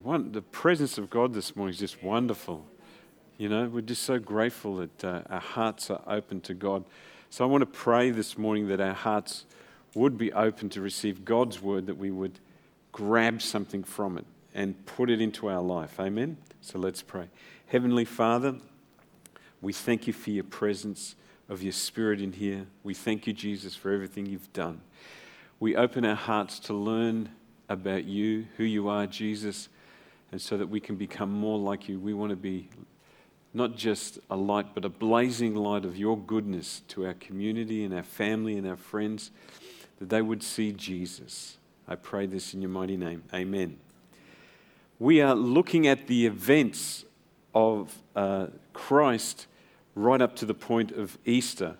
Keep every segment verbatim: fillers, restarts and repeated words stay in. One, the presence of God this morning is just wonderful. You know, we're just so grateful that uh, our hearts are open to God. So I want to pray this morning that our hearts would be open to receive God's word, that we would grab something from it and put it into our life. Amen? So let's pray. Heavenly Father, we thank you for your presence of your Spirit in here. We thank you, Jesus, for everything you've done. We open our hearts to learn about you, who you are, Jesus, and so that we can become more like you. We want to be not just a light, but a blazing light of your goodness to our community and our family and our friends, that they would see Jesus. I pray this in your mighty name. Amen. We are looking at the events of uh, Christ right up to the point of Easter.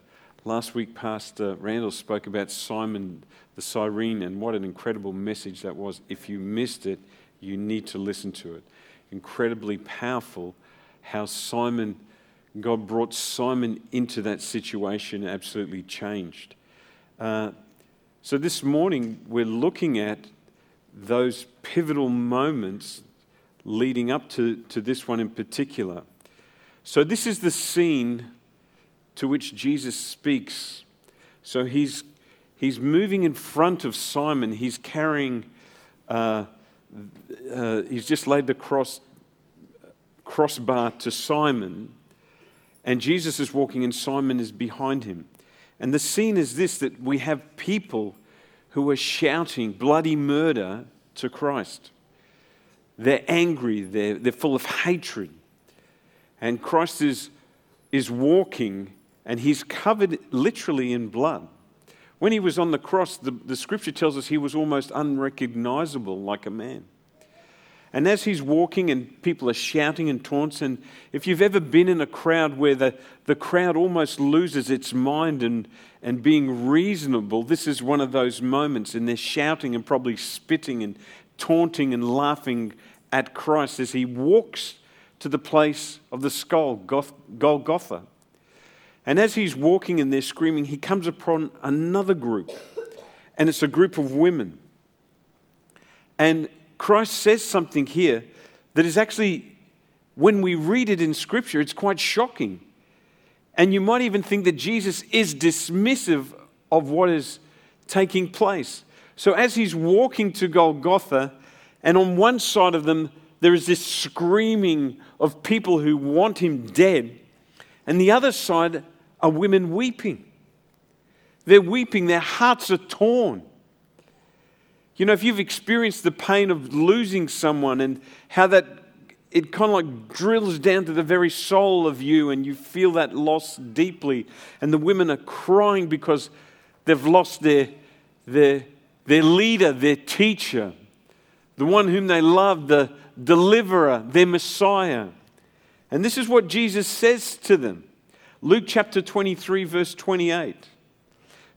Last week, Pastor Randall spoke about Simon the Cyrene, and what an incredible message that was. If you missed it, you need to listen to it. Incredibly powerful how Simon, God brought Simon into that situation, absolutely changed. Uh, so this morning we're looking at those pivotal moments leading up to, to this one in particular. So this is the scene to which Jesus speaks. So he's he's moving in front of Simon. He's carrying... Uh, Uh, he's just laid the cross crossbar to Simon, and Jesus is walking and Simon is behind him. And the scene is this, that we have people who are shouting bloody murder to Christ. They're angry, they're, they're full of hatred. And Christ is, is walking, and he's covered literally in blood. When he was on the cross, the, the scripture tells us he was almost unrecognizable, like a man. And as he's walking and people are shouting and taunts, and if you've ever been in a crowd where the, the crowd almost loses its mind and, and being reasonable, this is one of those moments, and they're shouting and probably spitting and taunting and laughing at Christ as he walks to the place of the skull, Golgotha. And as he's walking and they're screaming, he comes upon another group. And it's a group of women. And Christ says something here that is actually, when we read it in Scripture, it's quite shocking. And you might even think that Jesus is dismissive of what is taking place. So as he's walking to Golgotha, and on one side of them, there is this screaming of people who want him dead. And the other side are women weeping. They're weeping, their hearts are torn. You know, if you've experienced the pain of losing someone and how that, it kind of like drills down to the very soul of you, and you feel that loss deeply, and the women are crying because they've lost their, their, their leader, their teacher, the one whom they love, the deliverer, their Messiah. And this is what Jesus says to them. Luke chapter twenty-three, verse twenty-eight.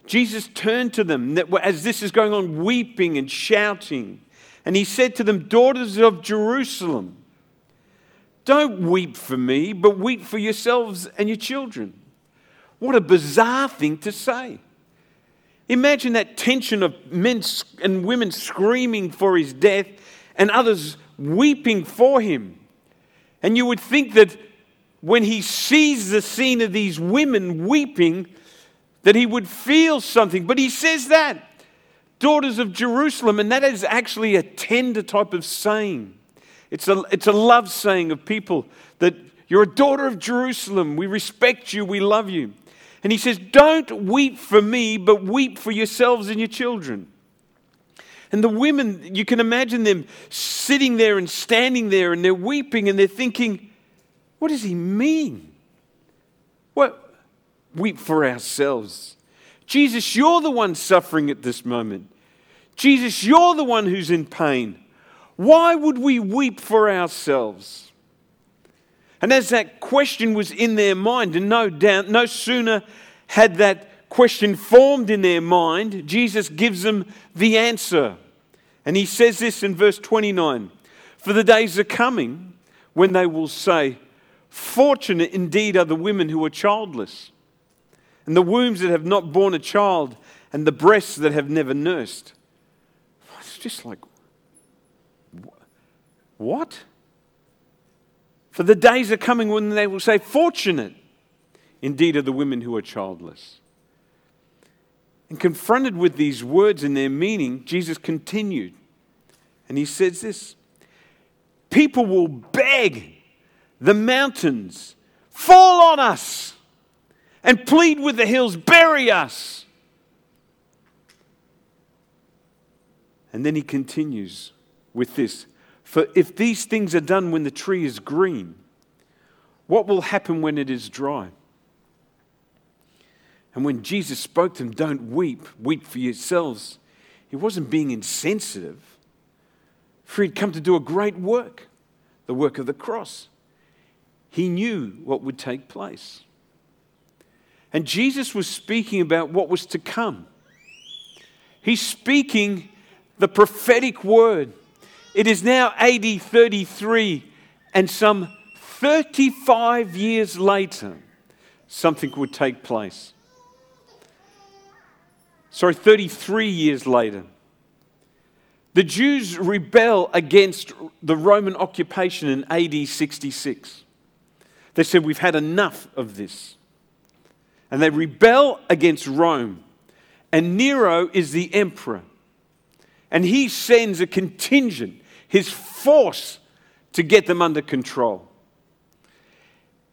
Jesus turned to them that as this is going on, weeping and shouting. And he said to them, "Daughters of Jerusalem, don't weep for me, but weep for yourselves and your children." What a bizarre thing to say. Imagine that tension of men and women screaming for his death and others weeping for him. And you would think that when he sees the scene of these women weeping, that he would feel something. But he says that, "Daughters of Jerusalem," and that is actually a tender type of saying. It's a, it's a love saying of people that you're a daughter of Jerusalem. We respect you. We love you. And he says, "Don't weep for me, but weep for yourselves and your children." And the women, you can imagine them sitting there and standing there, and they're weeping and they're thinking, what does he mean? What? Weep for ourselves. Jesus, you're the one suffering at this moment. Jesus, you're the one who's in pain. Why would we weep for ourselves? And as that question was in their mind, and no doubt, no sooner had that question formed in their mind, Jesus gives them the answer. And he says this in verse twenty-nine, "For the days are coming when they will say, 'Fortunate indeed are the women who are childless, and the wombs that have not borne a child, and the breasts that have never nursed.'" It's just like, what? "For the days are coming when they will say, 'Fortunate indeed are the women who are childless.'" And confronted with these words and their meaning, Jesus continued, and he says this, "People will beg the mountains, 'Fall on us,' and plead with the hills, 'Bury us.'" And then he continues with this, "For if these things are done when the tree is green, what will happen when it is dry?" And when Jesus spoke to them, "Don't weep, weep for yourselves," he wasn't being insensitive, for he'd come to do a great work, the work of the cross. He knew what would take place. And Jesus was speaking about what was to come. He's speaking the prophetic word. It is now A D thirty-three, and some thirty-five years later, something would take place. Sorry, thirty-three years later. The Jews rebel against the Roman occupation in A D sixty-six. They said, "We've had enough of this." And they rebel against Rome. And Nero is the emperor. And he sends a contingent, his force, to get them under control.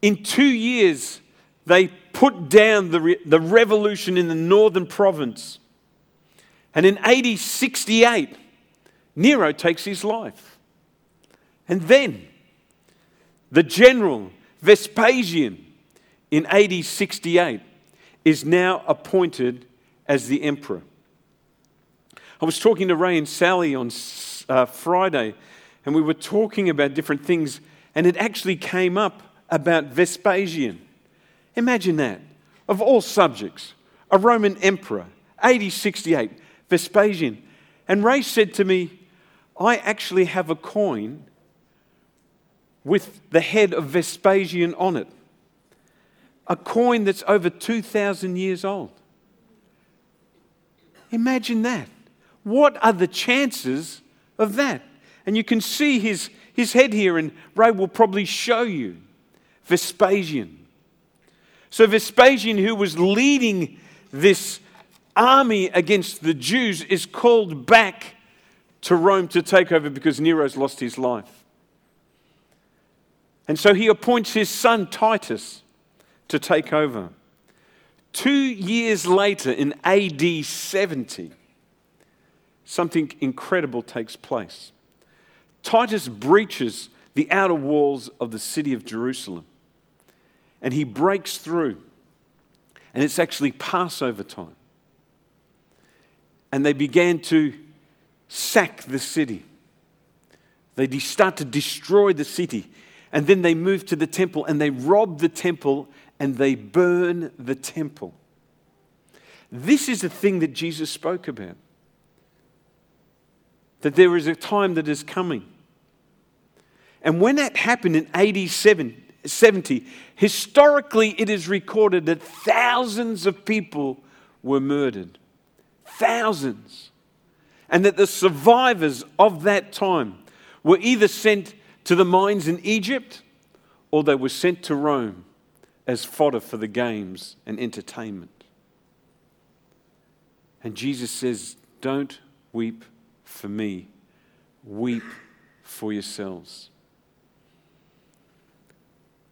In two years, they put down the, re- the revolution in the northern province. And in A D sixty-eight, Nero takes his life. And then the general Vespasian in A D sixty-eight is now appointed as the emperor. I was talking to Ray and Sally on uh, Friday, and we were talking about different things, and it actually came up about Vespasian. Imagine that. Of all subjects, a Roman emperor, A D sixty-eight, Vespasian. And Ray said to me, "I actually have a coin with the head of Vespasian on it. A coin that's over two thousand years old." Imagine that. What are the chances of that? And you can see his, his head here, and Ray will probably show you. Vespasian. So Vespasian, who was leading this army against the Jews, is called back to Rome to take over because Nero's lost his life. And so he appoints his son Titus to take over. Two years later, in A D seventy, something incredible takes place. Titus breaches the outer walls of the city of Jerusalem. And he breaks through, and it's actually Passover time. And they began to sack the city. They start to destroy the city, and then they move to the temple, and they rob the temple, and they burn the temple. This is the thing that Jesus spoke about, that there is a time that is coming. And when that happened in A D seventy, historically, it is recorded that thousands of people were murdered. Thousands. And that the survivors of that time were either sent to the mines in Egypt or they were sent to Rome as fodder for the games and entertainment. And Jesus says, "Don't weep for me, weep for yourselves."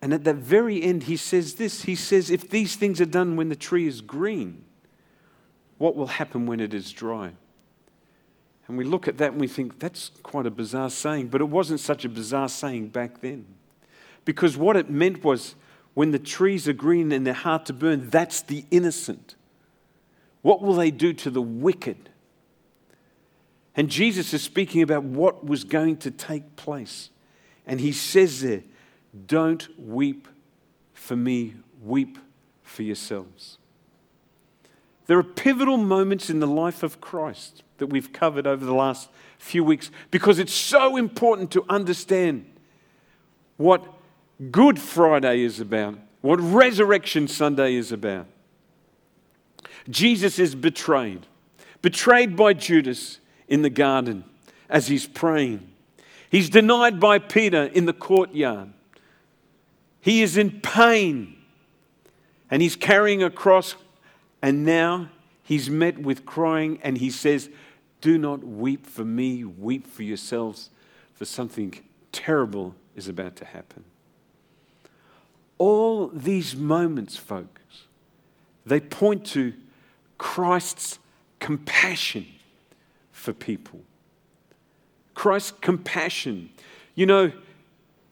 And at the very end, he says this. He says, "If these things are done when the tree is green, what will happen when it is dry?" And we look at that and we think, that's quite a bizarre saying. But it wasn't such a bizarre saying back then. Because what it meant was, when the trees are green and they're hard to burn, that's the innocent. What will they do to the wicked? And Jesus is speaking about what was going to take place. And he says there, Don't weep for me, weep for yourselves. There are pivotal moments in the life of Christ that we've covered over the last few weeks because it's so important to understand what Good Friday is about, what Resurrection Sunday is about. Jesus is betrayed, betrayed by Judas in the garden as he's praying. He's denied by Peter in the courtyard. He is in pain and he's carrying a cross, and now he's met with crying, and he says, "Do not weep for me, weep for yourselves, for something terrible is about to happen." All these moments, folks, they point to Christ's compassion for people. Christ's compassion. You know,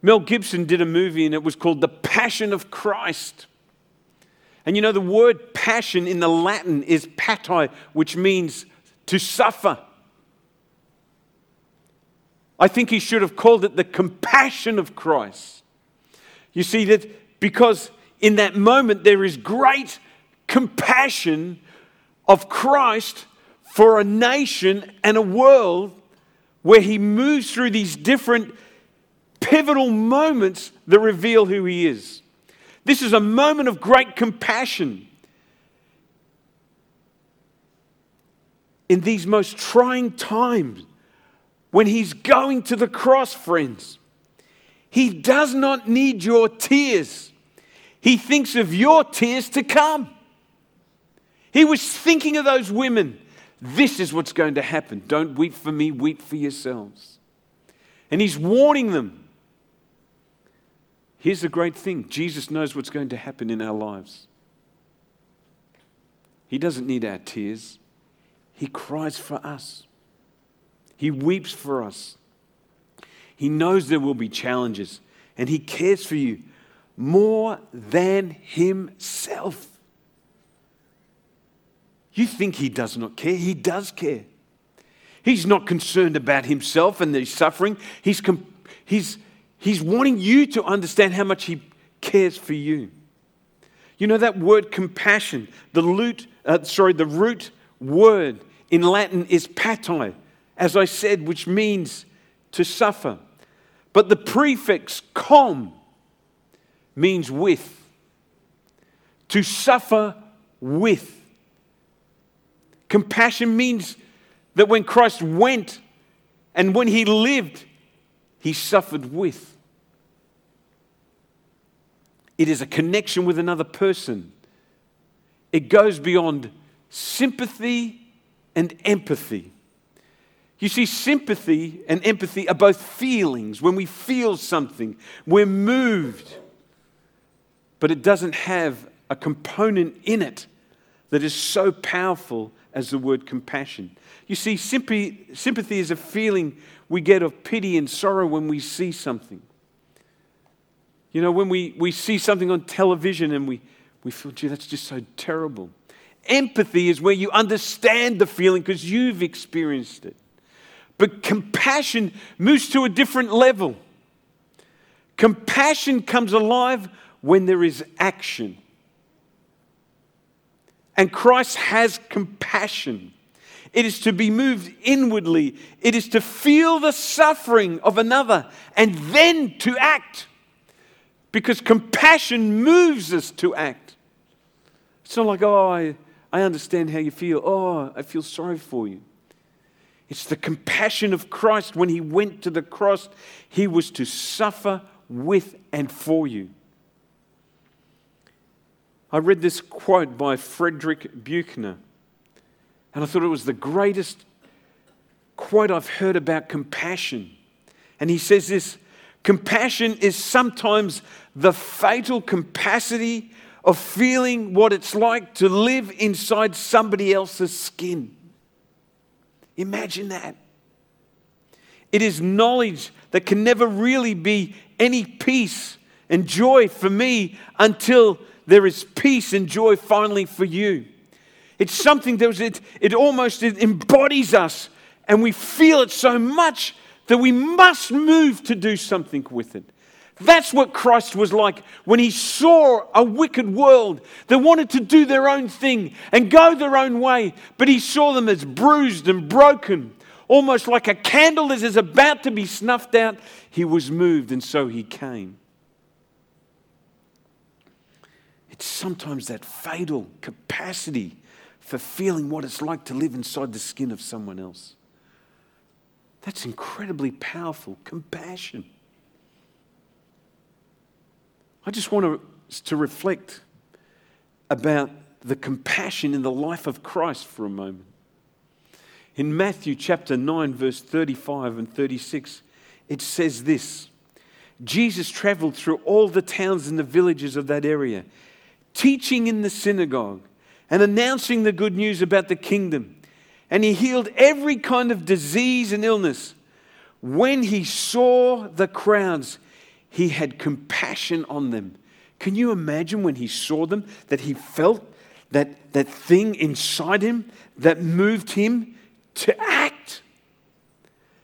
Mel Gibson did a movie and it was called The Passion of Christ. And you know, the word passion in the Latin is patai, which means to suffer. I think he should have called it the compassion of Christ. You see, that because in that moment there is great compassion of Christ for a nation and a world where he moves through these different pivotal moments that reveal who he is. This is a moment of great compassion. In these most trying times, when he's going to the cross, friends, he does not need your tears. He thinks of your tears to come. He was thinking of those women. This is what's going to happen. Don't weep for me, weep for yourselves. And he's warning them. Here's the great thing. Jesus knows what's going to happen in our lives. He doesn't need our tears. He cries for us. He weeps for us. He knows there will be challenges, and he cares for you more than himself. You think he does not care? He does care. He's not concerned about himself and his suffering. He's com- he's he's wanting you to understand how much he cares for you. You know that word compassion. The root, uh, sorry, the root word in Latin is patai, as I said, which means to suffer. But the prefix com means with. To suffer with. Compassion means that when Christ went and when he lived, he suffered with. It is a connection with another person. It goes beyond sympathy and empathy. You see, sympathy and empathy are both feelings. When we feel something, we're moved. But it doesn't have a component in it that is so powerful as the word compassion. You see, sympathy, sympathy is a feeling we get of pity and sorrow when we see something. You know, when we, we see something on television and we, we feel, gee, that's just so terrible. Empathy is where you understand the feeling because you've experienced it. But compassion moves to a different level. Compassion comes alive when there is action. And Christ has compassion. It is to be moved inwardly. It is to feel the suffering of another and then to act. Because compassion moves us to act. It's not like, oh, I, I understand how you feel. Oh, I feel sorry for you. It's the compassion of Christ. When he went to the cross, he was to suffer with and for you. I read this quote by Frederick Buechner, and I thought it was the greatest quote I've heard about compassion. And he says this: compassion is sometimes the fatal capacity of feeling what it's like to live inside somebody else's skin. Imagine that. It is knowledge that can never really be any peace and joy for me until there is peace and joy finally for you. It's something that was, it, it almost it embodies us, and we feel it so much that we must move to do something with it. That's what Christ was like when he saw a wicked world that wanted to do their own thing and go their own way, but he saw them as bruised and broken, almost like a candle that is about to be snuffed out. He was moved, and so he came. It's sometimes that fatal capacity for feeling what it's like to live inside the skin of someone else. That's incredibly powerful, compassion. I just want to, to reflect about the compassion in the life of Christ for a moment. In Matthew chapter nine, verse thirty-five and thirty-six, it says this: Jesus traveled through all the towns and the villages of that area, teaching in the synagogue and announcing the good news about the kingdom. And he healed every kind of disease and illness. When he saw the crowds, he had compassion on them. Can you imagine when he saw them, that he felt that, that thing inside him that moved him to act?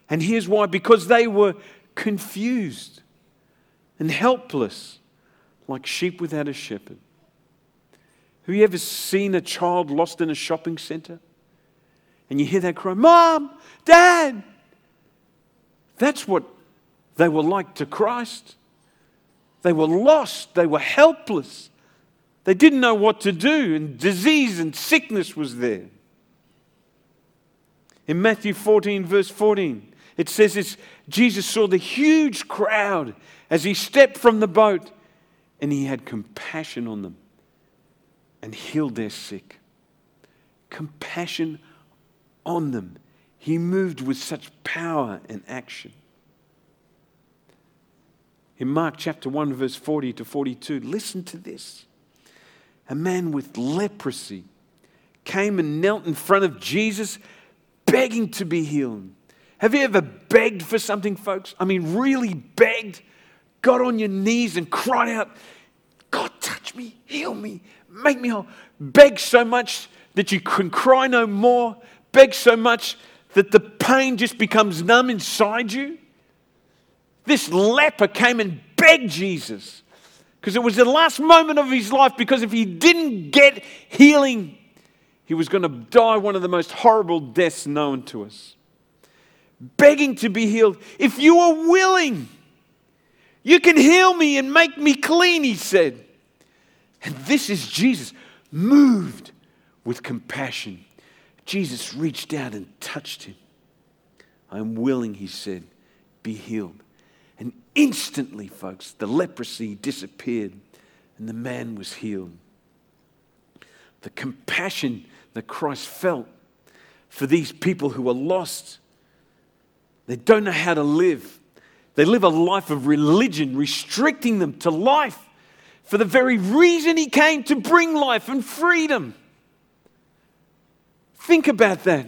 And here's why: because they were confused and helpless, like sheep without a shepherd. Have you ever seen a child lost in a shopping center? And you hear that cry, "Mom, Dad!" That's what they were like to Christ. They were lost. They were helpless. They didn't know what to do, and disease and sickness was there. In Matthew fourteen, verse fourteen, it says this: Jesus saw the huge crowd as he stepped from the boat, and he had compassion on them and healed their sick. Compassion on them. He moved with such power and action. In Mark chapter one, verse forty to forty-two, listen to this. A man with leprosy came and knelt in front of Jesus, begging to be healed. Have you ever begged for something, folks? I mean, really begged, got on your knees and cried out, "God, touch me, heal me, make me whole." Begged so much that you can cry no more. Beg so much that the pain just becomes numb inside you. This leper came and begged Jesus because it was the last moment of his life, because if he didn't get healing, he was going to die one of the most horrible deaths known to us. Begging to be healed. "If you are willing, you can heal me and make me clean," he said. And this is Jesus, moved with compassion. Jesus reached out and touched him. "I am willing," he said, "be healed." And instantly, folks, the leprosy disappeared and the man was healed. The compassion that Christ felt for these people who are lost. They don't know how to live. They live a life of religion, restricting them to life for the very reason he came to bring life and freedom. Think about that.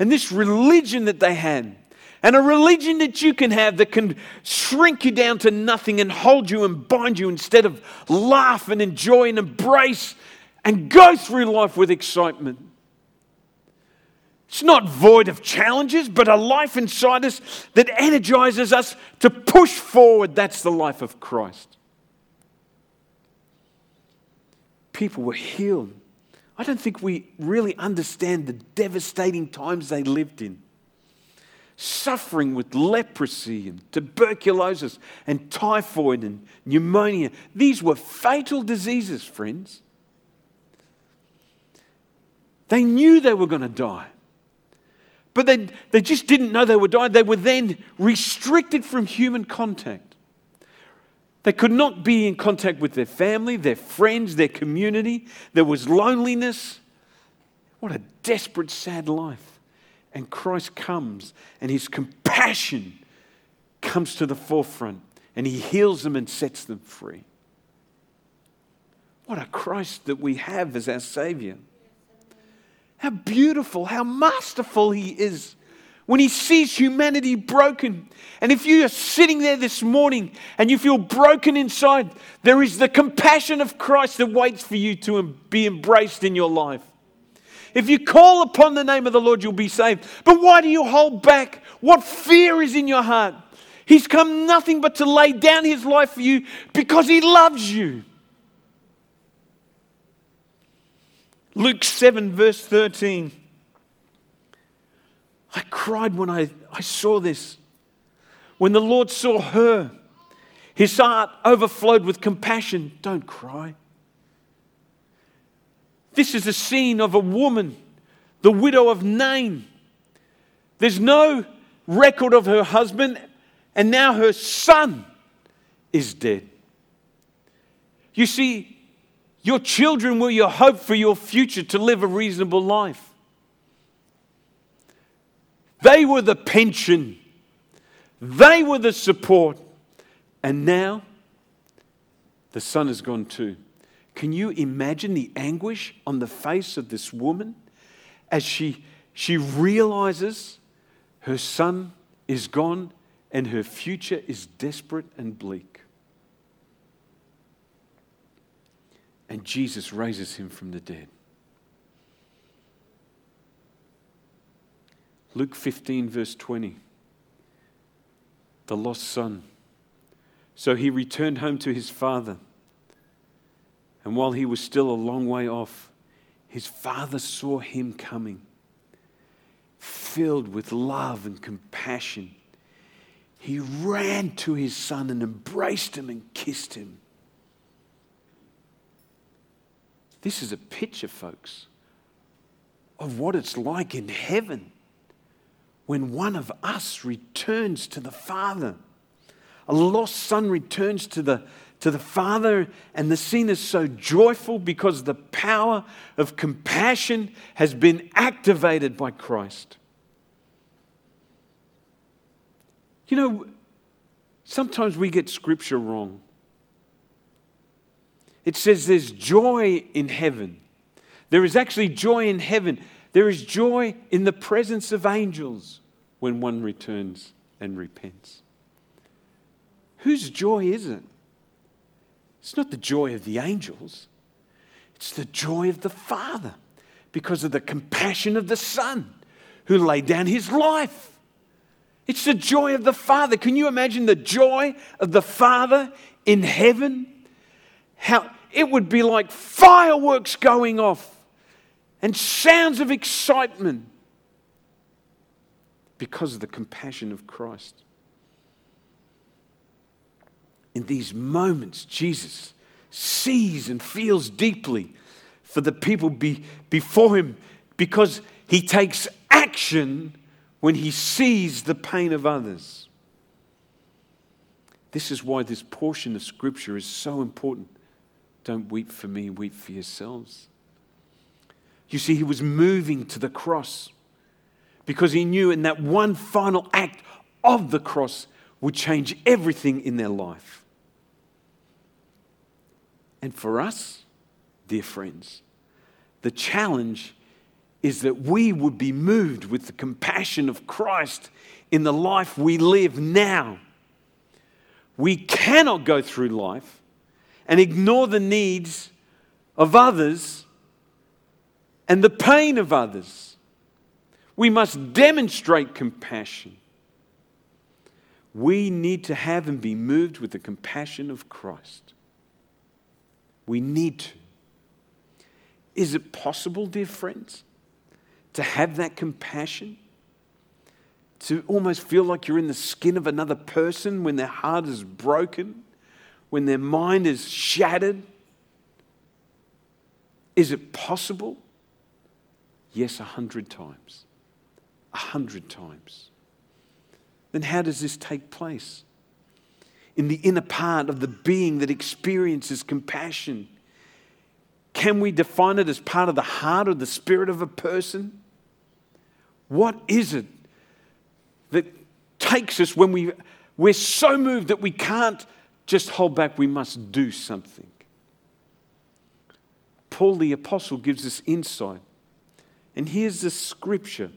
And this religion that they had, and a religion that you can have that can shrink you down to nothing and hold you and bind you, instead of laugh and enjoy and embrace and go through life with excitement. It's not void of challenges, but a life inside us that energizes us to push forward. That's the life of Christ. People were healed. I don't think we really understand the devastating times they lived in. Suffering with leprosy and tuberculosis and typhoid and pneumonia. These were fatal diseases, friends. They knew they were going to die. But they, they just didn't know they were dying. They were then restricted from human contact. They could not be in contact with their family, their friends, their community. There was loneliness. What a desperate, sad life. And Christ comes, and his compassion comes to the forefront, and he heals them and sets them free. What a Christ that we have as our Savior. How beautiful, how masterful he is. When he sees humanity broken. And if you are sitting there this morning and you feel broken inside, there is the compassion of Christ that waits for you to be embraced in your life. If you call upon the name of the Lord, you'll be saved. But why do you hold back? What fear is in your heart? He's come nothing but to lay down his life for you because he loves you. Luke seven, verse thirteen. I cried when I, I saw this. When the Lord saw her, his heart overflowed with compassion. Don't cry. This is a scene of a woman, the widow of Nain. There's no record of her husband, and now her son is dead. You see, your children were your hope for your future to live a reasonable life. They were the pension. They were the support. And now, the son is gone too. Can you imagine the anguish on the face of this woman as she, she realizes her son is gone and her future is desperate and bleak? And Jesus raises him from the dead. Luke fifteen, verse twenty. The lost son. So he returned home to his father. And while he was still a long way off, his father saw him coming. Filled with love and compassion, he ran to his son and embraced him and kissed him. This is a picture, folks, of what it's like in heaven when one of us returns to the Father. A lost son returns to the to the Father, and the scene is so joyful because the power of compassion has been activated by Christ. You know, sometimes we get Scripture wrong. It says there's joy in heaven. There is actually joy in heaven. There is joy in the presence of angels when one returns and repents. Whose joy is it? It's not the joy of the angels. It's the joy of the Father because of the compassion of the Son who laid down his life. It's the joy of the Father. Can you imagine the joy of the Father in heaven? How it would be like fireworks going off and sounds of excitement because of the compassion of Christ. In these moments, Jesus sees and feels deeply for the people be, before him because he takes action when he sees the pain of others. This is why this portion of Scripture is so important. Don't weep for me, weep for yourselves. You see, he was moving to the cross because he knew in that one final act of the cross would change everything in their life. And for us, dear friends, the challenge is that we would be moved with the compassion of Christ in the life we live now. We cannot go through life and ignore the needs of others and the pain of others. We must demonstrate compassion. We need to have and be moved with the compassion of Christ. We need to. Is it possible, dear friends, to have that compassion? To almost feel like you're in the skin of another person when their heart is broken, when their mind is shattered? Is it possible? Yes, a hundred times. A hundred times. Then how does this take place? In the inner part of the being that experiences compassion. Can we define it as part of the heart or the spirit of a person? What is it that takes us when we, we're so moved that we can't just hold back, we must do something? Paul the Apostle gives us insight. And here's the scripture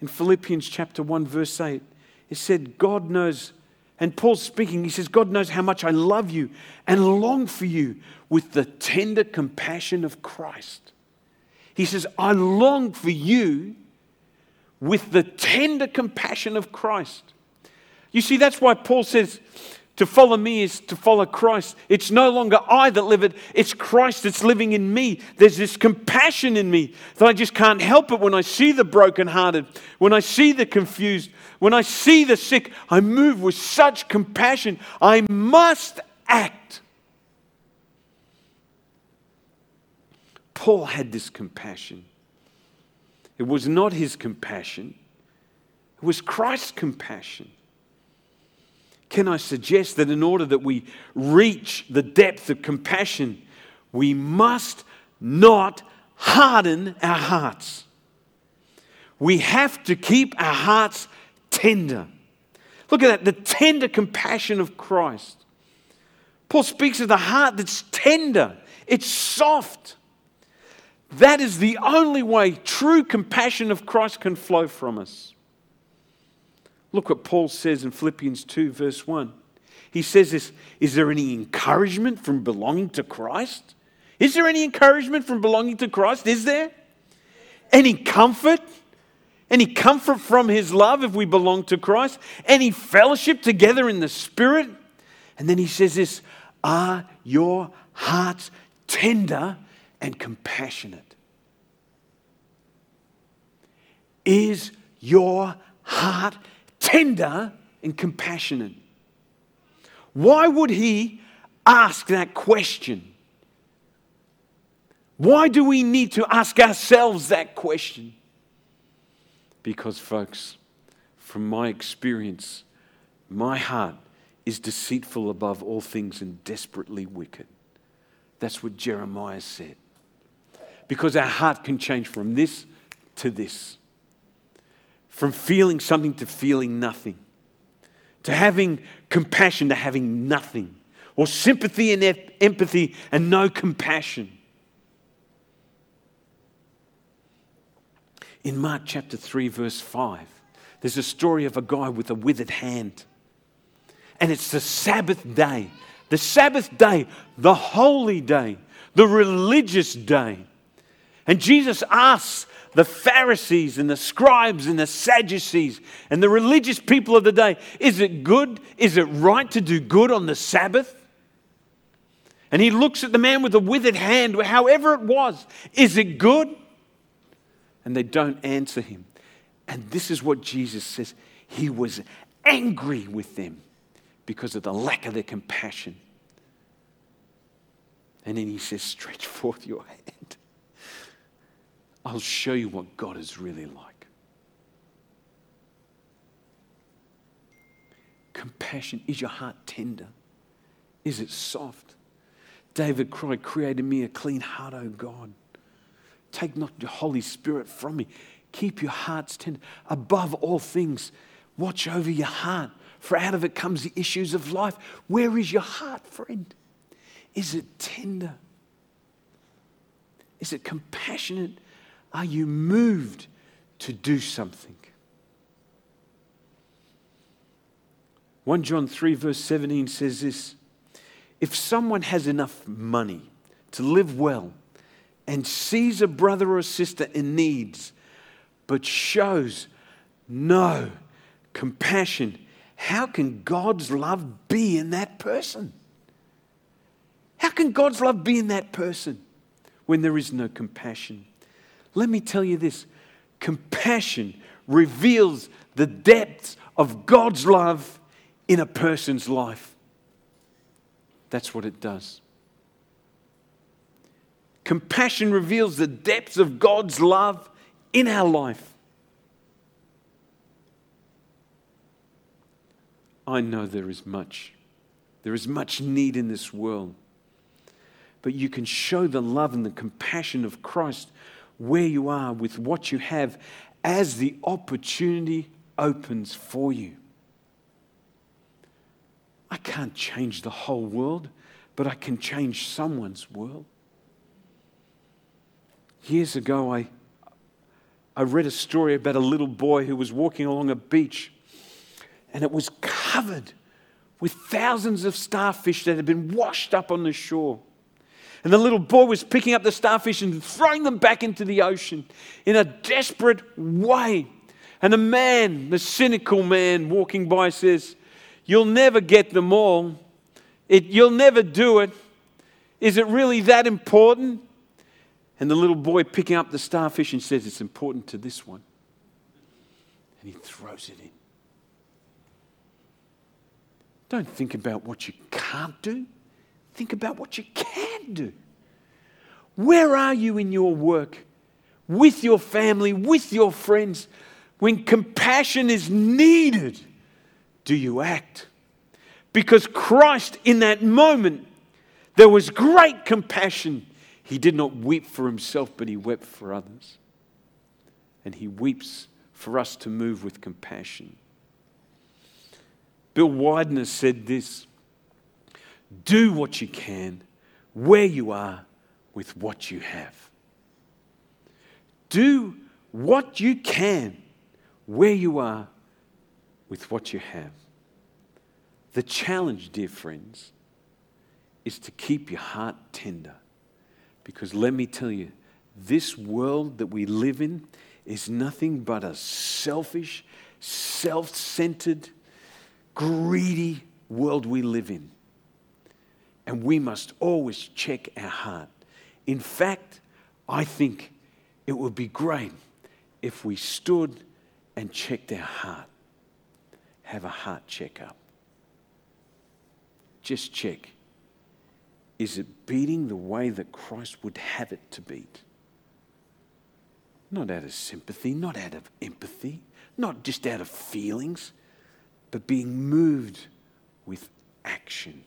in Philippians chapter one, verse eight. It said, God knows, and Paul's speaking, he says, God knows how much I love you and long for you with the tender compassion of Christ. He says, I long for you with the tender compassion of Christ. You see, that's why Paul says to follow me is to follow Christ. It's no longer I that live it. It's Christ that's living in me. There's this compassion in me that I just can't help it when I see the brokenhearted, when I see the confused, when I see the sick. I move with such compassion. I must act. Paul had this compassion. It was not his compassion. It was Christ's compassion. Can I suggest that in order that we reach the depth of compassion, we must not harden our hearts. We have to keep our hearts tender. Look at that, the tender compassion of Christ. Paul speaks of the heart that's tender, it's soft. That is the only way true compassion of Christ can flow from us. Look what Paul says in Philippians two, verse one. He says this, is there any encouragement from belonging to Christ? Is there any encouragement from belonging to Christ? Is there? Any comfort? Any comfort from His love if we belong to Christ? Any fellowship together in the Spirit? And then he says this, are your hearts tender and compassionate? Is your heart tender and compassionate? Why would he ask that question? Why do we need to ask ourselves that question? Because, folks, from my experience, my heart is deceitful above all things and desperately wicked. That's what Jeremiah said. Because our heart can change from this to this. From feeling something to feeling nothing. To having compassion to having nothing. Or sympathy and empathy and no compassion. In Mark chapter three verse five, there's a story of a guy with a withered hand. And it's the Sabbath day. The Sabbath day, the holy day, the religious day. And Jesus asks the Pharisees and the scribes and the Sadducees and the religious people of the day, is it good? Is it right to do good on the Sabbath? And he looks at the man with the withered hand, however it was, is it good? And they don't answer him. And this is what Jesus says. He was angry with them because of the lack of their compassion. And then he says, stretch forth your hand. I'll show you what God is really like. Compassion. Is your heart tender? Is it soft? David cried, create in me a clean heart, O God. Take not your Holy Spirit from me. Keep your hearts tender. Above all things, watch over your heart, for out of it comes the issues of life. Where is your heart, friend? Is it tender? Is it compassionate? Are you moved to do something? First John three verse seventeen says this, if someone has enough money to live well and sees a brother or sister in need, but shows no compassion, how can God's love be in that person? How can God's love be in that person when there is no compassion? Let me tell you this, compassion reveals the depths of God's love in a person's life. That's what it does. Compassion reveals the depths of God's love in our life. I know there is much. There is much need in this world. But you can show the love and the compassion of Christ where you are, with what you have, as the opportunity opens for you. I can't change the whole world, but I can change someone's world. Years ago, I, I read a story about a little boy who was walking along a beach, and it was covered with thousands of starfish that had been washed up on the shore. And the little boy was picking up the starfish and throwing them back into the ocean in a desperate way. And a man, the cynical man walking by, says, You'll never get them all. It, you'll never do it. Is it really that important? And the little boy picking up the starfish and says, it's important to this one. And he throws it in. Don't think about what you can't do. Think about what you can do. Where are you in your work? With your family, with your friends? When compassion is needed, do you act? Because Christ, in that moment, there was great compassion. He did not weep for himself, but he wept for others. And he weeps for us to move with compassion. Bill Widener said this: do what you can, where you are, with what you have. Do what you can, where you are, with what you have. The challenge, dear friends, is to keep your heart tender. Because let me tell you, this world that we live in is nothing but a selfish, self-centered, greedy world we live in. And we must always check our heart. In fact, I think it would be great if we stood and checked our heart. Have a heart checkup. Just check. Is it beating the way that Christ would have it to beat? Not out of sympathy, not out of empathy, not just out of feelings, but being moved with action.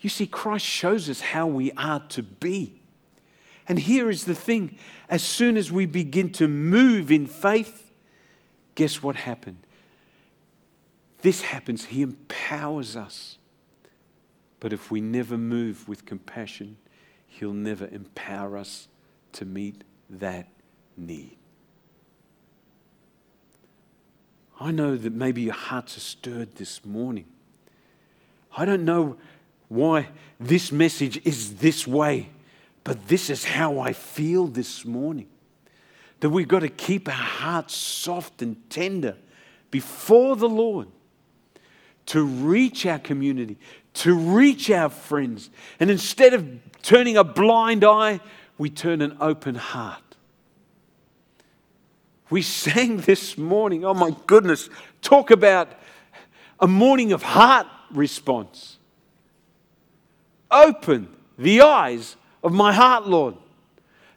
You see, Christ shows us how we are to be. And here is the thing. As soon as we begin to move in faith, guess what happened? This happens. He empowers us. But if we never move with compassion, he'll never empower us to meet that need. I know that maybe your hearts are stirred this morning. I don't know why this message is this way, but this is how I feel this morning. That we've got to keep our hearts soft and tender before the Lord to reach our community, to reach our friends. And instead of turning a blind eye, we turn an open heart. We sang this morning, oh my goodness, talk about a morning of heart response. Open the eyes of my heart, Lord,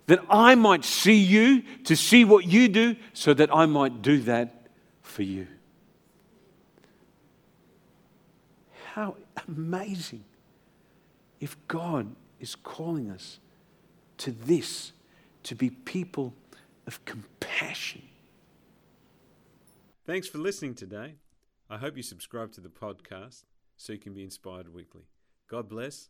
that I might see you, to see what you do, so that I might do that for you. How amazing if God is calling us to this, to be people of compassion. Thanks for listening today. I hope you subscribe to the podcast so you can be inspired weekly. God bless